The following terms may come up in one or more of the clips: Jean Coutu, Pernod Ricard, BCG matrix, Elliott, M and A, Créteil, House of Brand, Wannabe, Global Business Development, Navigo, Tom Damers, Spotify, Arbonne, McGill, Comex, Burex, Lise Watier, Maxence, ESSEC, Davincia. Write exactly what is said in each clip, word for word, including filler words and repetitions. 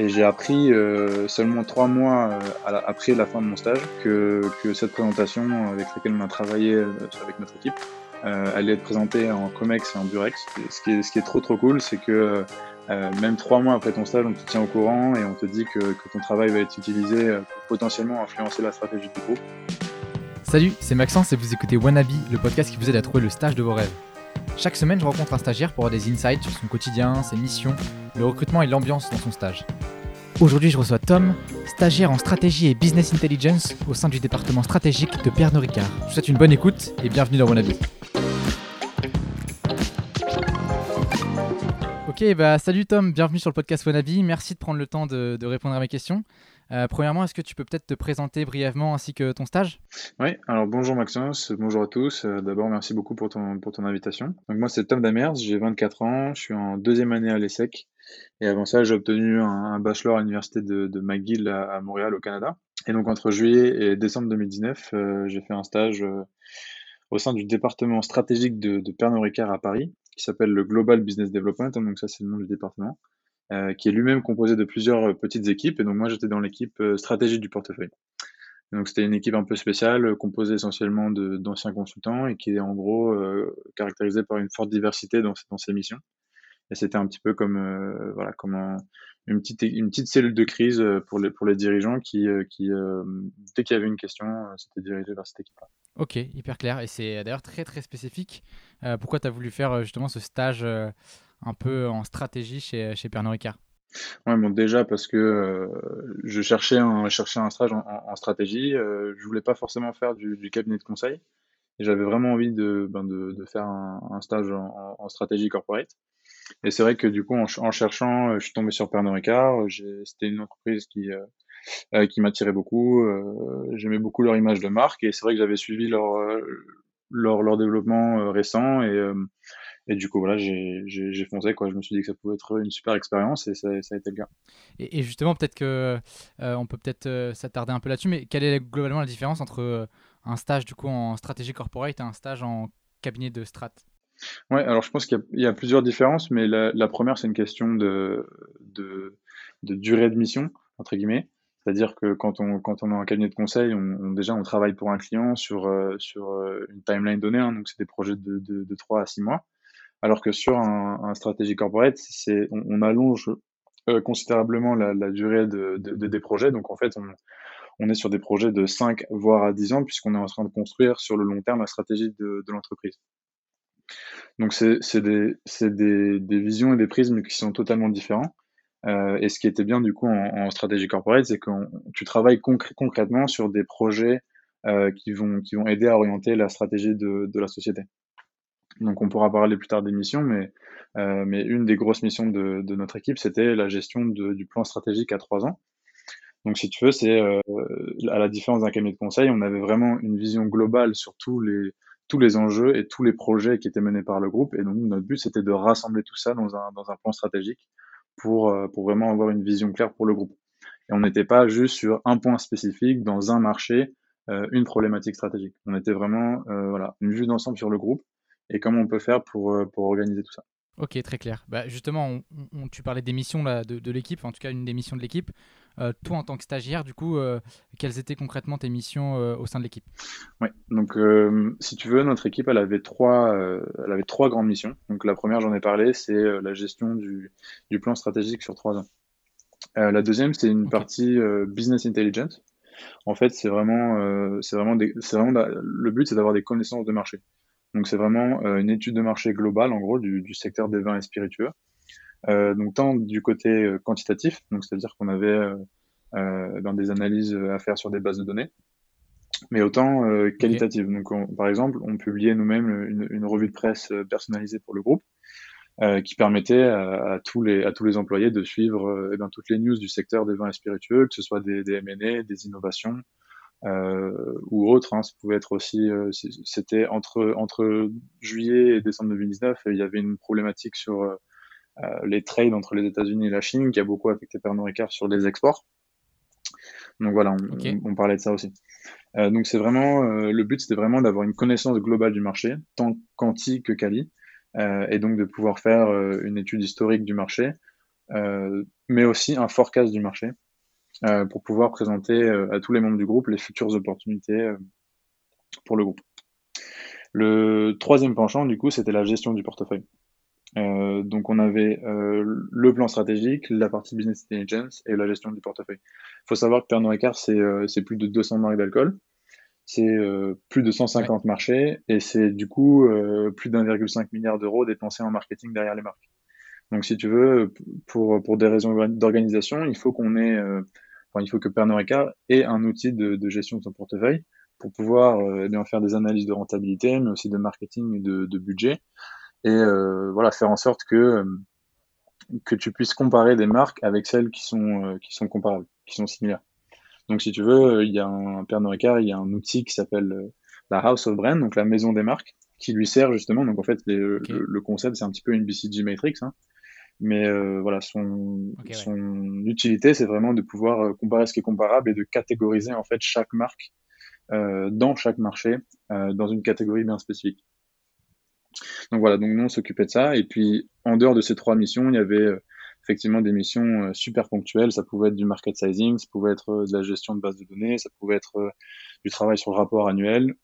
Et j'ai appris euh, seulement trois mois euh, à la, après la fin de mon stage que, que cette présentation avec laquelle on a travaillé euh, avec notre équipe euh, allait être présentée en Comex et en Burex. Et ce, qui est, ce qui est trop trop cool, c'est que euh, même trois mois après ton stage, on te tient au courant et on te dit que, que ton travail va être utilisé pour potentiellement influencer la stratégie du groupe. Salut, c'est Maxence et vous écoutez Wannabe, le podcast qui vous aide à trouver le stage de vos rêves. Chaque semaine, je rencontre un stagiaire pour avoir des insights sur son quotidien, ses missions, le recrutement et l'ambiance dans son stage. Aujourd'hui, je reçois Tom, stagiaire en stratégie et business intelligence au sein du département stratégique de Pernod Ricard. Je vous souhaite une bonne écoute et bienvenue dans Wannabe. Ok, bah salut Tom, bienvenue sur le podcast Wannabe. Merci de prendre le temps de, de répondre à mes questions. Euh, premièrement, est-ce que tu peux peut-être te présenter brièvement ainsi que ton stage ? Oui, alors bonjour Maxence, bonjour à tous. Euh, d'abord, merci beaucoup pour ton, pour ton invitation. Donc moi, c'est Tom Damers, j'ai vingt-quatre ans, je suis en deuxième année à l'ESSEC. Et avant ça, j'ai obtenu un, un bachelor à l'université de, de McGill à, à Montréal, au Canada. Et donc entre juillet et décembre deux mille dix-neuf, euh, j'ai fait un stage euh, au sein du département stratégique de, de Pernod Ricard à Paris, qui s'appelle le Global Business Development, donc ça c'est le nom du département. Euh, qui est lui-même composé de plusieurs euh, petites équipes. Et donc, moi, j'étais dans l'équipe euh, stratégie du portefeuille. Et donc, c'était une équipe un peu spéciale, euh, composée essentiellement de, d'anciens consultants et qui est en gros euh, caractérisée par une forte diversité dans, dans ses missions. Et c'était un petit peu comme, euh, voilà, comme un, une, petite, une petite cellule de crise pour les, pour les dirigeants qui, euh, qui euh, dès qu'il y avait une question, euh, c'était dirigé vers cette équipe-là. Ok, hyper clair. Et c'est d'ailleurs très, très spécifique. Euh, pourquoi tu as voulu faire justement ce stage euh... un peu en stratégie chez, chez Pernod Ricard? Ouais, bon, déjà parce que euh, je cherchais un, cherchais un stage en, en, en stratégie. Euh, je voulais pas forcément faire du, du cabinet de conseil. Et j'avais vraiment envie de, ben, de, de faire un, un stage en, en stratégie corporate. Et c'est vrai que du coup, en, en cherchant, je suis tombé sur Pernod Ricard. J'ai, c'était une entreprise qui, euh, qui m'attirait beaucoup. Euh, j'aimais beaucoup leur image de marque. Et c'est vrai que j'avais suivi leur, leur, leur développement récent. Et euh, Et du coup, voilà, j'ai, j'ai, j'ai foncé, quoi. Je me suis dit que ça pouvait être une super expérience et ça, ça a été le cas. Et, et justement, peut-être que euh, on peut peut-être euh, s'attarder un peu là-dessus, mais quelle est globalement la différence entre euh, un stage du coup en stratégie corporate et un stage en cabinet de strat ? Ouais, alors je pense qu'il y a, il y a plusieurs différences, mais la, la première, c'est une question de, de, de durée de mission, entre guillemets. C'est-à-dire que quand on, quand on est en cabinet de conseil, on, on, déjà on travaille pour un client sur, euh, sur euh, une timeline donnée, hein, donc c'est des projets de, de, de trois à six mois. Alors que sur un, un stratégie corporate, c'est, on, on allonge euh, considérablement la, la durée de, de, de, des projets. Donc, en fait, on, on est sur des projets de cinq, voire à dix ans, puisqu'on est en train de construire sur le long terme la stratégie de, de l'entreprise. Donc, c'est, c'est, des, c'est des, des visions et des prismes qui sont totalement différents. Euh, et ce qui était bien, du coup, en, en stratégie corporate, c'est que tu travailles concr- concrètement sur des projets euh, qui, vont, qui vont aider à orienter la stratégie de, de la société. Donc, on pourra parler plus tard des missions, mais, euh, mais une des grosses missions de, de notre équipe, c'était la gestion de, du plan stratégique à trois ans. Donc, si tu veux, c'est euh, à la différence d'un cabinet de conseil, on avait vraiment une vision globale sur tous les, tous les enjeux et tous les projets qui étaient menés par le groupe. Et donc, notre but, c'était de rassembler tout ça dans un, dans un plan stratégique pour, euh, pour vraiment avoir une vision claire pour le groupe. Et on n'était pas juste sur un point spécifique, dans un marché, euh, une problématique stratégique. On était vraiment euh, voilà, une vue d'ensemble sur le groupe. Et comment on peut faire pour, pour organiser tout ça. Ok, très clair. Bah, justement, on, on, tu parlais des missions là, de, de l'équipe, en tout cas une des missions de l'équipe. Euh, toi, en tant que stagiaire, du coup, euh, quelles étaient concrètement tes missions euh, au sein de l'équipe ? Oui, donc euh, si tu veux, notre équipe, elle avait, trois, euh, elle avait trois grandes missions. Donc la première, j'en ai parlé, c'est euh, la gestion du, du plan stratégique sur trois ans. Euh, la deuxième, c'est une okay. partie euh, business intelligence. En fait, c'est vraiment, euh, c'est vraiment, des, c'est vraiment la, le but, c'est d'avoir des connaissances de marché. Donc, c'est vraiment euh, une étude de marché globale, en gros, du, du secteur des vins et spiritueux. Euh, donc, tant du côté euh, quantitatif, donc c'est-à-dire qu'on avait euh, euh, dans des analyses à faire sur des bases de données, mais autant euh, qualitative. Okay. Donc, on, par exemple, on publiait nous-mêmes une, une revue de presse personnalisée pour le groupe euh, qui permettait à, à, tous les, à tous les employés de suivre euh, eh bien, toutes les news du secteur des vins et spiritueux, que ce soit des, des M et A, des innovations, Euh, ou autre, hein, ça pouvait être aussi, euh, c'était entre entre juillet et décembre deux mille dix-neuf, et il y avait une problématique sur euh, les trades entre les États-Unis et la Chine qui a beaucoup affecté Pernod Ricard sur les exports. Donc voilà, on, okay. on, on parlait de ça aussi. Euh, donc c'est vraiment euh, le but, c'était vraiment d'avoir une connaissance globale du marché, tant quanti que quali, euh, et donc de pouvoir faire euh, une étude historique du marché. euh, mais aussi un forecast du marché euh, pour pouvoir présenter euh, à tous les membres du groupe les futures opportunités euh, pour le groupe. Le troisième penchant, du coup, c'était la gestion du portefeuille. Euh, donc, on avait euh, le plan stratégique, la partie business intelligence et la gestion du portefeuille. Il faut savoir que Pernod Ricard, c'est, euh, c'est plus de deux cents marques d'alcool, c'est euh, plus de cent cinquante ouais. marchés et c'est du coup euh, plus d'un virgule cinq milliard d'euros dépensés en marketing derrière les marques. Donc, si tu veux, pour, pour des raisons d'organisation, il faut qu'on ait, euh, enfin, il faut que Pernod Ricard ait un outil de, de gestion de son portefeuille pour pouvoir euh, eh bien faire des analyses de rentabilité, mais aussi de marketing et de, de budget, et euh, voilà, faire en sorte que que tu puisses comparer des marques avec celles qui sont euh, qui sont comparables, qui sont similaires. Donc, si tu veux, il y a un Pernod Ricard, il y a un outil qui s'appelle euh, la House of Brand, donc la maison des marques, qui lui sert justement. Donc, en fait, les, okay. le, le concept, c'est un petit peu une B C G matrix, hein, mais euh, voilà, son okay, son ouais. utilité, c'est vraiment de pouvoir comparer ce qui est comparable et de catégoriser en fait chaque marque. Euh, dans chaque marché, euh, dans une catégorie bien spécifique. Donc voilà, donc nous on s'occupait de ça, et puis en dehors de ces trois missions, il y avait euh, effectivement des missions euh, super ponctuelles. Ça pouvait être du market sizing, ça pouvait être euh, de la gestion de base de données, ça pouvait être euh, du travail sur le rapport annuel.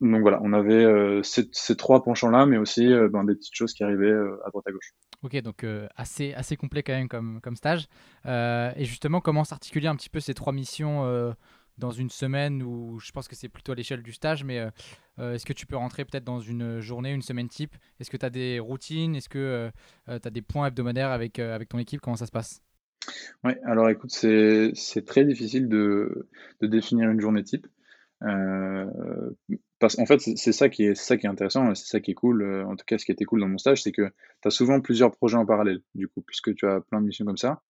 Donc voilà, on avait euh, ces, ces trois penchants-là, mais aussi euh, ben, des petites choses qui arrivaient euh, à droite à gauche. Ok, donc euh, assez, assez complet quand même comme, comme stage. Euh, et justement, comment s'articuler un petit peu ces trois missions euh... dans une semaine, ou je pense que c'est plutôt à l'échelle du stage, mais euh, est-ce que tu peux rentrer peut-être dans une journée, une semaine type ? Est-ce que tu as des routines ? Est-ce que euh, tu as des points hebdomadaires avec, euh, avec ton équipe ? Comment ça se passe ? Oui, alors écoute, c'est, c'est très difficile de, de définir une journée type. Euh, parce, en fait, c'est, c'est, ça qui est, c'est ça qui est intéressant, c'est ça qui est cool. En tout cas, ce qui était cool dans mon stage, c'est que tu as souvent plusieurs projets en parallèle, du coup, puisque tu as plein de missions comme ça.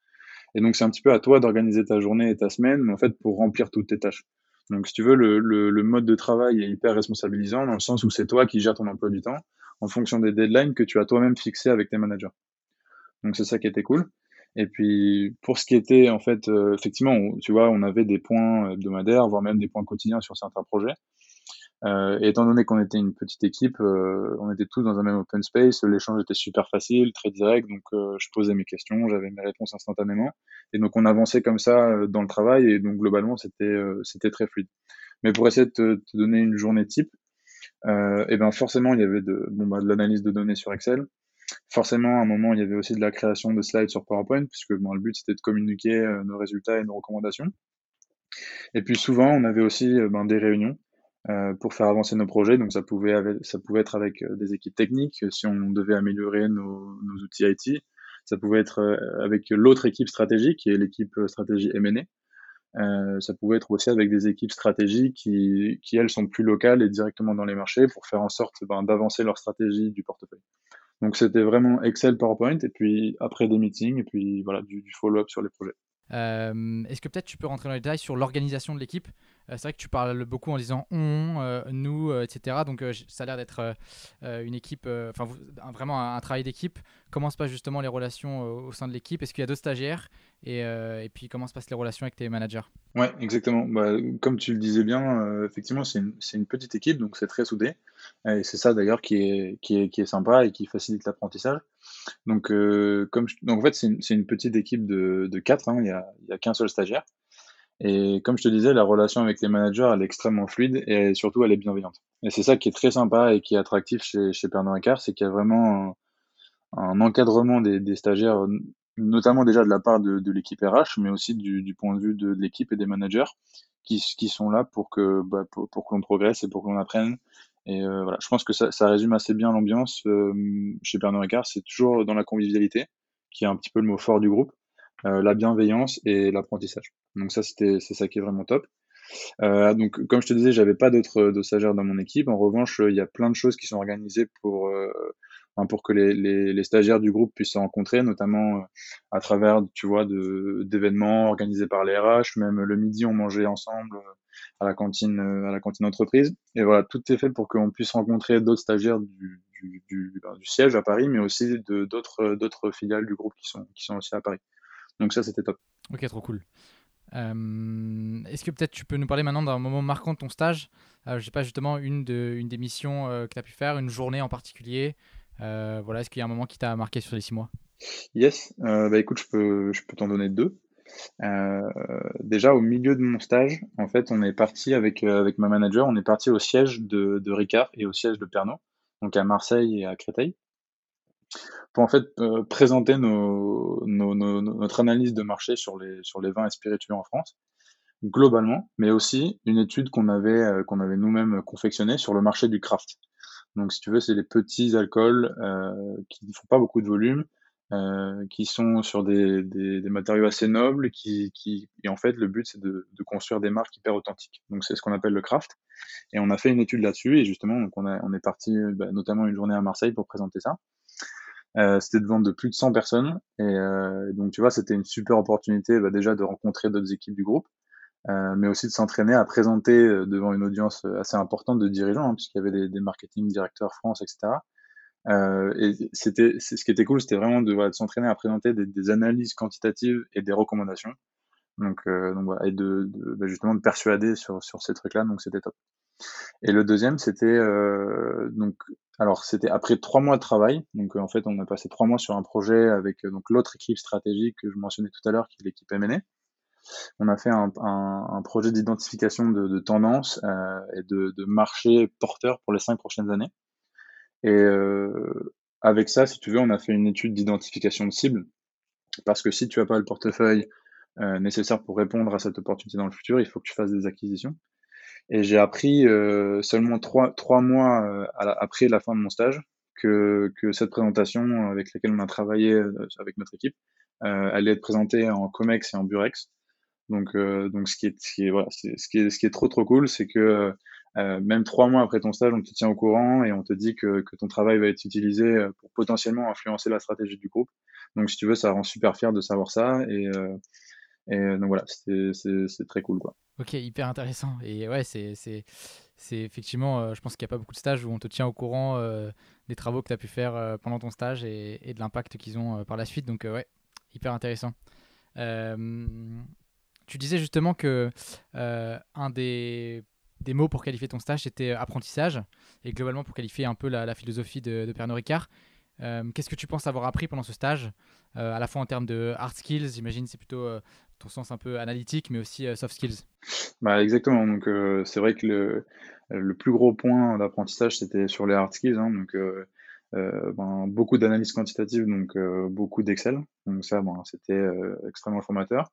Et donc, c'est un petit peu à toi d'organiser ta journée et ta semaine, en fait, pour remplir toutes tes tâches. Donc, si tu veux, le, le, le mode de travail est hyper responsabilisant, dans le sens où c'est toi qui gères ton emploi du temps en fonction des deadlines que tu as toi-même fixées avec tes managers. Donc, c'est ça qui était cool. Et puis, pour ce qui était, en fait, euh, effectivement, on, tu vois, on avait des points hebdomadaires, voire même des points quotidiens sur certains projets. Euh, et étant donné qu'on était une petite équipe, euh, on était tous dans un même open space, l'échange était super facile, très direct, donc euh, je posais mes questions, j'avais mes réponses instantanément, et donc on avançait comme ça euh, dans le travail, et donc globalement c'était euh, c'était très fluide. Mais pour essayer de te, te donner une journée type, euh, et ben forcément il y avait de bon bah de l'analyse de données sur Excel, forcément à un moment il y avait aussi de la création de slides sur PowerPoint, puisque bon le but c'était de communiquer euh, nos résultats et nos recommandations. Et puis souvent on avait aussi euh, ben des réunions. Euh, pour faire avancer nos projets, donc ça pouvait, avec, ça pouvait être avec euh, des équipes techniques, si on devait améliorer nos, nos outils I T, ça pouvait être euh, avec l'autre équipe stratégique, qui est l'équipe stratégie M and A, euh, ça pouvait être aussi avec des équipes stratégiques qui, qui, elles, sont plus locales et directement dans les marchés pour faire en sorte ben, d'avancer leur stratégie du portefeuille. Donc c'était vraiment Excel, PowerPoint, et puis après des meetings, et puis voilà, du, du follow-up sur les projets. Euh, est-ce que peut-être tu peux rentrer dans les détails sur l'organisation de l'équipe ? euh, C'est vrai que tu parles beaucoup en disant « on euh, »,« nous euh, », et cetera. Donc, euh, ça a l'air d'être euh, une équipe, enfin euh, vraiment un, un travail d'équipe. Comment se passent justement les relations euh, au sein de l'équipe ? Est-ce qu'il y a deux stagiaires ? et, euh, et puis, comment se passent les relations avec tes managers ? Oui, exactement. Bah, comme tu le disais bien, euh, effectivement, c'est une, c'est une petite équipe, donc c'est très soudé. Et c'est ça d'ailleurs qui est, qui est, qui est sympa et qui facilite l'apprentissage. Donc, euh, comme je, donc en fait, c'est une, c'est une petite équipe de, de quatre, hein, il n'y a, il y a qu'un seul stagiaire. Et comme je te disais, la relation avec les managers, elle est extrêmement fluide et surtout, elle est bienveillante. Et c'est ça qui est très sympa et qui est attractif chez, chez Pernod Ricard, c'est qu'il y a vraiment un, un encadrement des, des stagiaires, notamment déjà de la part de, de l'équipe R H, mais aussi du, du point de vue de, de l'équipe et des managers qui, qui sont là pour que, bah, pour, pour que l'on progresse et pour que l'on apprenne. Et euh, voilà, je pense que ça, ça résume assez bien l'ambiance euh, chez Pernod Ricard. C'est toujours dans la convivialité, qui est un petit peu le mot fort du groupe, euh, la bienveillance et l'apprentissage. Donc ça, c'était, c'est ça qui est vraiment top. Euh, donc comme je te disais, j'avais pas d'autres de stagiaires dans mon équipe. En revanche, il y a plein de choses qui sont organisées pour euh, pour que les, les, les stagiaires du groupe puissent se rencontrer, notamment à travers, tu vois, de, d'événements organisés par les R H. Même le midi, on mangeait ensemble à la cantine, à la cantine entreprise. Et voilà, tout est fait pour qu'on puisse rencontrer d'autres stagiaires du, du, du, du siège à Paris, mais aussi de, d'autres, d'autres filiales du groupe qui sont, qui sont aussi à Paris. Donc ça, c'était top. Ok, trop cool. Euh, est-ce que peut-être tu peux nous parler maintenant d'un moment marquant de ton stage ? euh, Je sais pas, justement, une, de, une des missions euh, que tu as pu faire, une journée en particulier. Euh, voilà, est-ce qu'il y a un moment qui t'a marqué sur les six mois ? Yes, euh, bah écoute, je peux, je peux t'en donner deux. Euh, déjà, au milieu de mon stage, en fait, on est parti avec, euh, avec ma manager, on est parti au siège de, de Ricard et au siège de Pernod, donc à Marseille et à Créteil, pour en fait euh, présenter nos, nos- nos- nos- notre analyse de marché sur les, sur les vins et spiritueux en France, globalement, mais aussi une étude qu'on avait, euh, qu'on avait nous-mêmes confectionnée sur le marché du craft. Donc, si tu veux, c'est les petits alcools euh, qui ne font pas beaucoup de volume, euh, qui sont sur des, des, des matériaux assez nobles, qui, qui, et en fait, le but, c'est de, de construire des marques hyper authentiques. Donc, c'est ce qu'on appelle le craft. Et on a fait une étude là-dessus, et justement, donc on, a, on est parti euh, bah, notamment une journée à Marseille pour présenter ça. Euh, c'était devant de plus de cent personnes, et euh, donc, tu vois, c'était une super opportunité bah, déjà de rencontrer d'autres équipes du groupe, euh, mais aussi de s'entraîner à présenter euh, devant une audience euh, assez importante de dirigeants, hein, puisqu'il y avait des, des marketing directeurs France, et cetera. Euh, et c'était, c'est- ce qui était cool, c'était vraiment de, voilà, de s'entraîner à présenter des, des analyses quantitatives et des recommandations. Donc, euh, donc voilà, et de, de- bah, justement de persuader sur, sur ces trucs-là. Donc c'était top. Et le deuxième, c'était euh, donc alors c'était après trois mois de travail. Donc euh, en fait, on a passé trois mois sur un projet avec euh, donc l'autre équipe stratégique que je mentionnais tout à l'heure, qui est l'équipe M and A. On a fait un, un- un projet d'identification de, de tendances euh, et de, de marchés porteurs pour les cinq prochaines années. Et euh, avec ça, si tu veux, on a fait une étude d'identification de cible. Parce que si tu n'as pas le portefeuille euh, nécessaire pour répondre à cette opportunité dans le futur, il faut que tu fasses des acquisitions. Et j'ai appris euh, seulement trois, trois mois euh, à la- après la fin de mon stage que, que cette présentation avec laquelle on a travaillé euh, avec notre équipe euh, allait être présentée en Comex et en Burex. Donc, euh, donc ce qui est, ce qui est, voilà, c'est- ce qui est, ce qui est trop trop cool, c'est que euh, même trois mois après ton stage, on te tient au courant et on te dit que, que ton travail va être utilisé euh, pour potentiellement influencer la stratégie du groupe. Donc, si tu veux, ça rend super fier de savoir ça. Et, euh, et euh, donc voilà, c'est c'est- c'est très cool, quoi. Ok, hyper intéressant. Et ouais, c'est, c'est, c'est effectivement, euh, je pense qu'il n'y a pas beaucoup de stages où on te tient au courant euh, des travaux que tu as pu faire euh, pendant ton stage et, et de l'impact qu'ils ont euh, par la suite. Donc euh, ouais, hyper intéressant. Euh, Tu disais justement que euh, un des, des mots pour qualifier ton stage, c'était apprentissage, et globalement pour qualifier un peu la, la philosophie de, de Pernod Ricard. Euh, Qu'est-ce que tu penses avoir appris pendant ce stage, euh, à la fois en termes de hard skills, j'imagine c'est plutôt euh, ton sens un peu analytique, mais aussi euh, soft skills. Bah, exactement. Donc, euh, c'est vrai que le, le plus gros point d'apprentissage, c'était sur les hard skills, hein. Donc, euh, euh, ben, beaucoup d'analyses quantitatives, donc euh, beaucoup d'Excel. Donc, ça, bon, c'était euh, extrêmement formateur.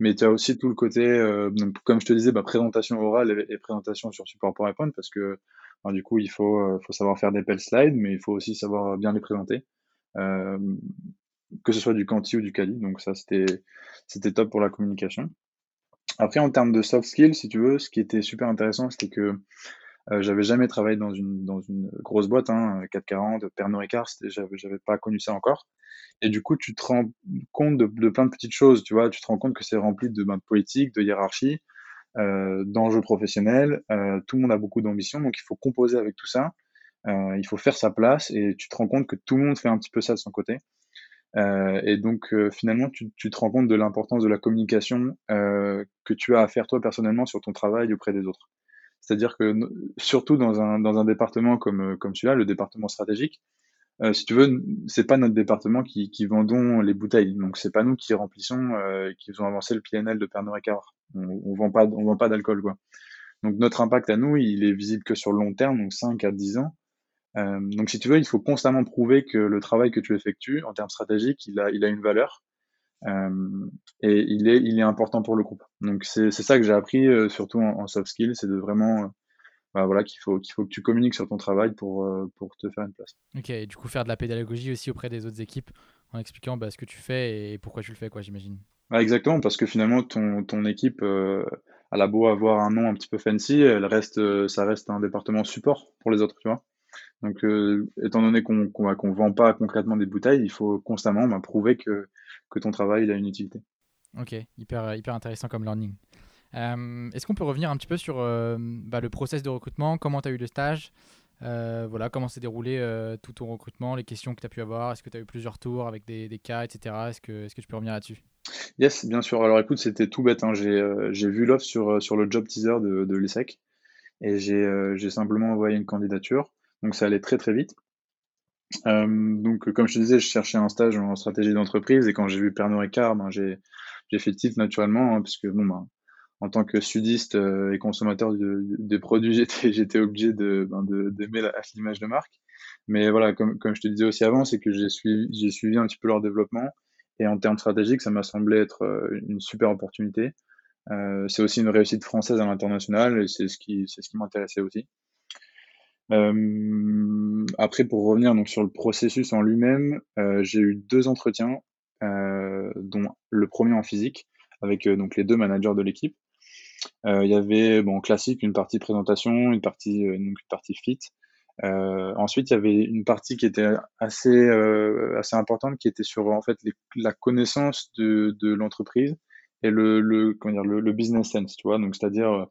Mais tu as aussi tout le côté, euh, donc, comme je te disais, bah, présentation orale et, et présentation sur support PowerPoint, parce que ben, du coup, il faut, euh, faut savoir faire des belles slides, mais il faut aussi savoir bien les présenter, euh, que ce soit du quanti ou du quali. Donc, ça, c'était, c'était top pour la communication. Après, en termes de soft skills, si tu veux, ce qui était super intéressant, c'était que euh, j'avais jamais travaillé dans une, dans une grosse boîte, hein, quatre cent quarante, Pernod Ricard, c'était- j'avais, j'avais pas connu ça encore. Et du coup, tu te rends compte de, de plein de petites choses, tu vois, tu te rends compte que c'est rempli de, ben, de politique, de hiérarchie, euh, d'enjeux professionnels, euh, tout le monde a beaucoup d'ambition, donc il faut composer avec tout ça, euh, il faut faire sa place, et tu te rends compte que tout le monde fait un petit peu ça de son côté. Euh, et donc euh, finalement, tu, tu te rends compte de l'importance de la communication euh, que tu as à faire toi personnellement sur ton travail auprès des autres. C'est-à-dire que no- surtout dans un, dans un département comme, euh, comme celui-là, le département stratégique, euh, si tu veux, n- c'est pas notre département qui, qui vendons les bouteilles. Donc c'est pas nous qui remplissons, euh, qui faisons avancer le P and L de Pernod Ricard. On, on vend pas, on vend pas d'alcool, quoi. Donc notre impact à nous, il est visible que sur le long terme, donc cinq à dix ans. Euh, donc si tu veux, il faut constamment prouver que le travail que tu effectues en termes stratégiques, il a, il a une valeur. Euh, et il est, il est important pour le groupe. Donc c'est c'est ça que j'ai appris, euh, surtout en, en soft skills, c'est de vraiment, euh, bah voilà, qu'il faut, qu'il faut que tu communiques sur ton travail pour, euh, pour te faire une place. Ok, et du coup faire de la pédagogie aussi auprès des autres équipes en expliquant bah, ce que tu fais et pourquoi tu le fais, quoi, j'imagine. Ouais, exactement, parce que finalement, ton, ton équipe, euh, elle a beau avoir un nom un petit peu fancy, elle reste, euh, ça reste un département support pour les autres, tu vois. Donc, euh, étant donné qu'on qu'on, qu'on vend pas concrètement des bouteilles, il faut constamment bah, prouver que, que ton travail il a une utilité. Ok, hyper, hyper intéressant comme learning. Euh, Est-ce qu'on peut revenir un petit peu sur euh, bah, le process de recrutement, comment tu as eu le stage, euh, voilà, comment s'est déroulé euh, tout ton recrutement, les questions que tu as pu avoir, est-ce que tu as eu plusieurs tours avec des, des cas, et cetera. Est-ce que, est-ce que tu peux revenir là-dessus? Yes, bien sûr. Alors écoute, c'était tout bête, hein. J'ai euh, j'ai vu l'offre sur, euh, sur le job teaser de, de l'ESSEC et j'ai euh, j'ai simplement envoyé une candidature. Donc ça allait très très vite. Euh, donc, comme je te disais, je cherchais un stage en stratégie d'entreprise et quand j'ai vu Pernod Ricard, ben, j'ai j'ai fait le titre naturellement, hein, parce que bon, ben, en tant que sudiste euh, et consommateur de, de produits, j'étais j'étais obligé de ben, de d'aimer la, l'image de marque. Mais voilà, comme comme je te disais aussi avant, c'est que j'ai suivi j'ai suivi un petit peu leur développement et en termes stratégiques, ça m'a semblé être euh, une super opportunité. Euh, c'est aussi une réussite française à l'international et c'est ce qui c'est ce qui m'intéressait aussi. Euh, après, pour revenir donc sur le processus en lui-même, euh, j'ai eu deux entretiens, euh, dont le premier en physique avec euh, donc les deux managers de l'équipe. Euh, il y avait bon classique une partie présentation, une partie euh, donc une partie fit. Euh, ensuite, il y avait une partie qui était assez euh, assez importante, qui était sur en fait les, la connaissance de de l'entreprise et le le comment dire le, le business sense, tu vois. Donc c'est-à-dire euh,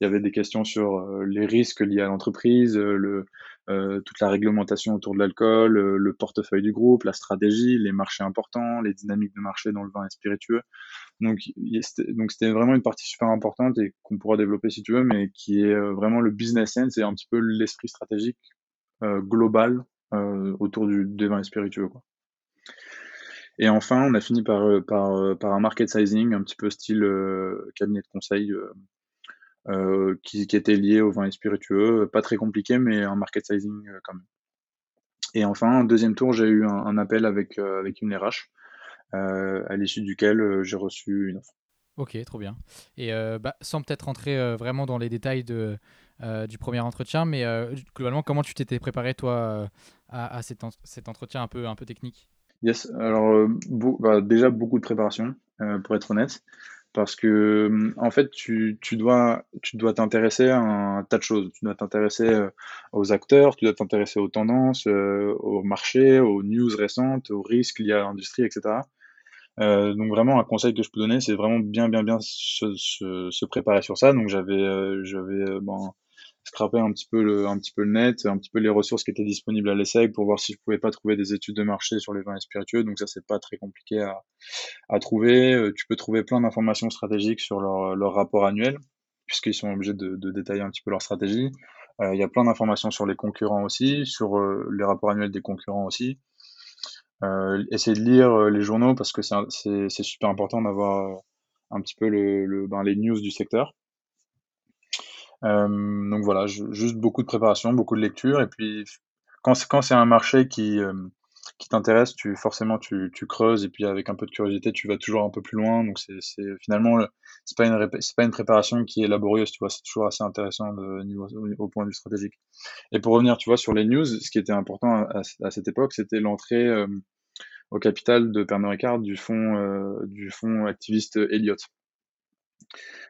il y avait des questions sur euh, les risques liés à l'entreprise, euh, le, euh, toute la réglementation autour de l'alcool, euh, le portefeuille du groupe, la stratégie, les marchés importants, les dynamiques de marché dans le vin et spiritueux. Donc, c'était, donc c'était vraiment une partie super importante et qu'on pourra développer si tu veux, mais qui est euh, vraiment le business sense et un petit peu l'esprit stratégique euh, global euh, autour du, des vins et spiritueux, quoi. Et enfin, on a fini par, par, par un market sizing, un petit peu style euh, cabinet de conseil, euh, Euh, qui, qui était lié au vin et spiritueux, pas très compliqué, mais un market sizing euh, quand même. Et enfin, deuxième tour, j'ai eu un, un appel avec, euh, avec une R H, euh, à l'issue duquel euh, j'ai reçu une offre. Ok, trop bien. Et euh, bah, sans peut-être rentrer euh, vraiment dans les détails de, euh, du premier entretien, mais euh, globalement, comment tu t'étais préparé, toi, euh, à, à cet, en- cet entretien un peu, un peu technique ? Yes, alors euh, bo- bah, déjà beaucoup de préparation, euh, pour être honnête. Parce que, en fait, tu, tu dois, tu dois t'intéresser à un tas de choses. Tu dois t'intéresser aux acteurs, tu dois t'intéresser aux tendances, euh, au marché, aux news récentes, aux risques liés à l'industrie, et cetera. Euh, donc vraiment, un conseil que je peux donner, c'est vraiment bien, bien, bien se, se, se préparer sur ça. Donc j'avais, euh, j'avais, bon, scrapé un petit peu le, un petit peu le net, un petit peu les ressources qui étaient disponibles à l'ESSEC pour voir si je pouvais pas trouver des études de marché sur les vins et spiritueux. Donc ça, c'est pas très compliqué à, à trouver. Euh, tu peux trouver plein d'informations stratégiques sur leur, leur rapport annuel, puisqu'ils sont obligés de, de détailler un petit peu leur stratégie. Euh, il y a plein d'informations sur les concurrents aussi, sur euh, les rapports annuels des concurrents aussi. Euh, essayer de lire euh, les journaux parce que c'est, c'est, c'est super important d'avoir un petit peu le, le, ben, les news du secteur. Euh, donc voilà, je, juste beaucoup de préparation, beaucoup de lecture, et puis quand c'est, quand c'est un marché qui, euh, qui t'intéresse, tu, forcément tu, tu creuses, et puis avec un peu de curiosité, tu vas toujours un peu plus loin. Donc c'est, c'est finalement, c'est pas une ré- c'est pas une préparation qui est laborieuse, tu vois, c'est toujours assez intéressant de, niveau, au point de vue stratégique. Et pour revenir, tu vois, sur les news, ce qui était important à, à, à cette époque, c'était l'entrée euh, au capital de Pernod Ricard du fonds euh, du fonds activiste Elliott.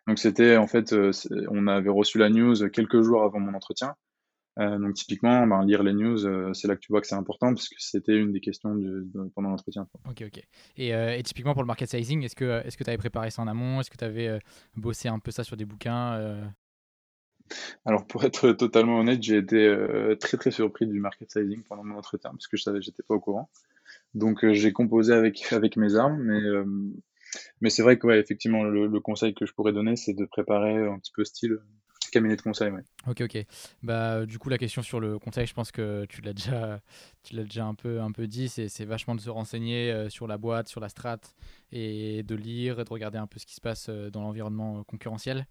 Donc c'était en fait, euh, on avait reçu la news quelques jours avant mon entretien. Euh, donc typiquement, ben, lire les news, euh, c'est là que tu vois que c'est important parce que c'était une des questions de, de, pendant l'entretien. Ok, ok. Et, euh, et typiquement pour le market sizing, est-ce que est-ce que tu avais préparé ça en amont ? Est-ce que tu avais euh, bossé un peu ça sur des bouquins euh... Alors pour être totalement honnête, j'ai été euh, très très surpris du market sizing pendant mon entretien parce que je savais, j'étais pas au courant. Donc euh, j'ai composé avec avec mes armes, mais euh, Mais c'est vrai que, ouais, effectivement, le, le conseil que je pourrais donner, c'est de préparer un petit peu style cabinet de conseil. Ouais. Ok, ok. Bah, du coup, la question sur le conseil, je pense que tu l'as déjà, tu l'as déjà un peu, un peu dit. C'est, c'est vachement de se renseigner sur la boîte, sur la strat, et de lire, de regarder un peu ce qui se passe dans l'environnement concurrentiel.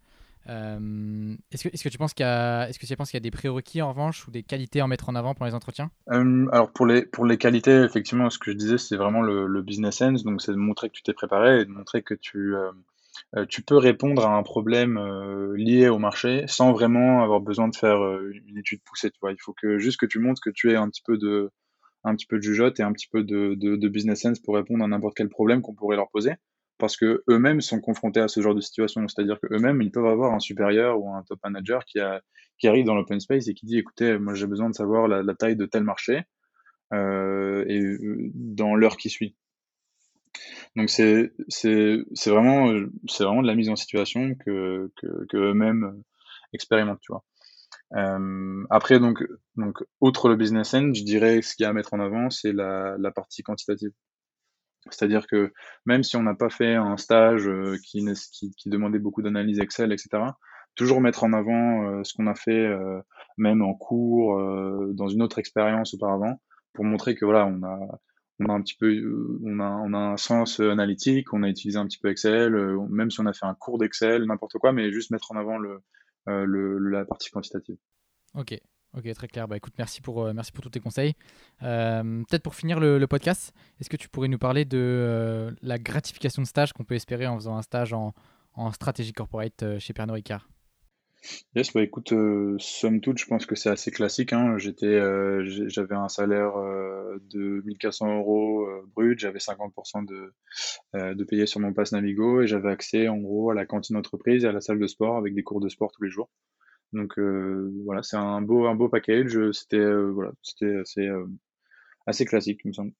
Euh, est-ce que, est-ce que tu penses qu'il y a, est-ce que tu penses qu'il y a des prérequis en revanche ou des qualités à mettre en avant pour les entretiens ? euh, Alors pour les pour les qualités, effectivement, ce que je disais, c'est vraiment le, le business sense. Donc c'est de montrer que tu t'es préparé et de montrer que tu euh, tu peux répondre à un problème euh, lié au marché sans vraiment avoir besoin de faire euh, une étude poussée. Tu vois, il faut que juste que tu montres que tu es un petit peu de un petit peu de jugeote et un petit peu de, de de business sense pour répondre à n'importe quel problème qu'on pourrait leur poser. Parce que eux-mêmes sont confrontés à ce genre de situation, c'est-à-dire que eux-mêmes ils peuvent avoir un supérieur ou un top manager qui a qui arrive dans l'open space et qui dit écoutez, moi j'ai besoin de savoir la, la taille de tel marché euh, et dans l'heure qui suit. Donc c'est c'est c'est vraiment c'est vraiment de la mise en situation que que, que eux-mêmes expérimentent, tu vois. Euh, après donc donc outre le business end, je dirais ce qu'il y a à mettre en avant, c'est la la partie quantitative. C'est-à-dire que même si on n'a pas fait un stage euh, qui, qui, qui demandait beaucoup d'analyse Excel, et cetera, toujours mettre en avant euh, ce qu'on a fait euh, même en cours, euh, dans une autre expérience auparavant, pour montrer que voilà, on a, on a un petit peu, on a, on a un sens analytique, on a utilisé un petit peu Excel, même si on a fait un cours d'Excel, n'importe quoi, mais juste mettre en avant le, le, la partie quantitative. Ok. Ok, très clair. Bah, écoute, merci pour, euh, merci pour tous tes conseils. Euh, peut-être pour finir le, le podcast, est-ce que tu pourrais nous parler de euh, la gratification de stage qu'on peut espérer en faisant un stage en, en stratégie corporate euh, chez Pernod Ricard? Yes, bah écoute, euh, somme toute, je pense que c'est assez classique, hein. J'étais, euh, j'avais un salaire euh, de mille quatre cents euros euh, brut, j'avais cinquante pour cent de, euh, de payé sur mon pass Navigo et j'avais accès en gros à la cantine entreprise et à la salle de sport avec des cours de sport tous les jours. Donc euh, voilà, c'est un beau, un beau package, c'était, euh, voilà, c'était assez, euh, assez classique, il me semble.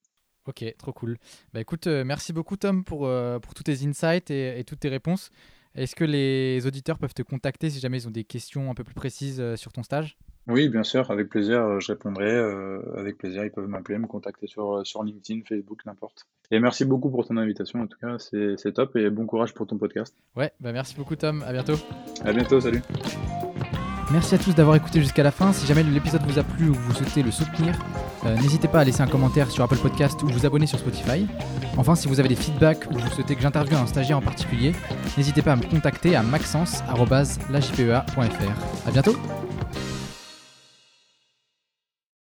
Ok, trop cool. Bah écoute, euh, merci beaucoup Tom pour, euh, pour tous tes insights et, et toutes tes réponses. Est-ce que les auditeurs peuvent te contacter si jamais ils ont des questions un peu plus précises euh, sur ton stage ? Oui, bien sûr, avec plaisir, je répondrai. Euh, avec plaisir, ils peuvent m'appeler, me contacter sur, sur LinkedIn, Facebook, n'importe. Et merci beaucoup pour ton invitation, en tout cas, c'est, c'est top et bon courage pour ton podcast. Ouais, bah merci beaucoup Tom, à bientôt. À bientôt, salut. Merci à tous d'avoir écouté jusqu'à la fin. Si jamais l'épisode vous a plu ou vous souhaitez le soutenir, euh, n'hésitez pas à laisser un commentaire sur Apple Podcast ou vous abonner sur Spotify. Enfin, si vous avez des feedbacks ou vous souhaitez que j'interviewe un stagiaire en particulier, n'hésitez pas à me contacter à maxence arobase l a j p e a point f r. À bientôt.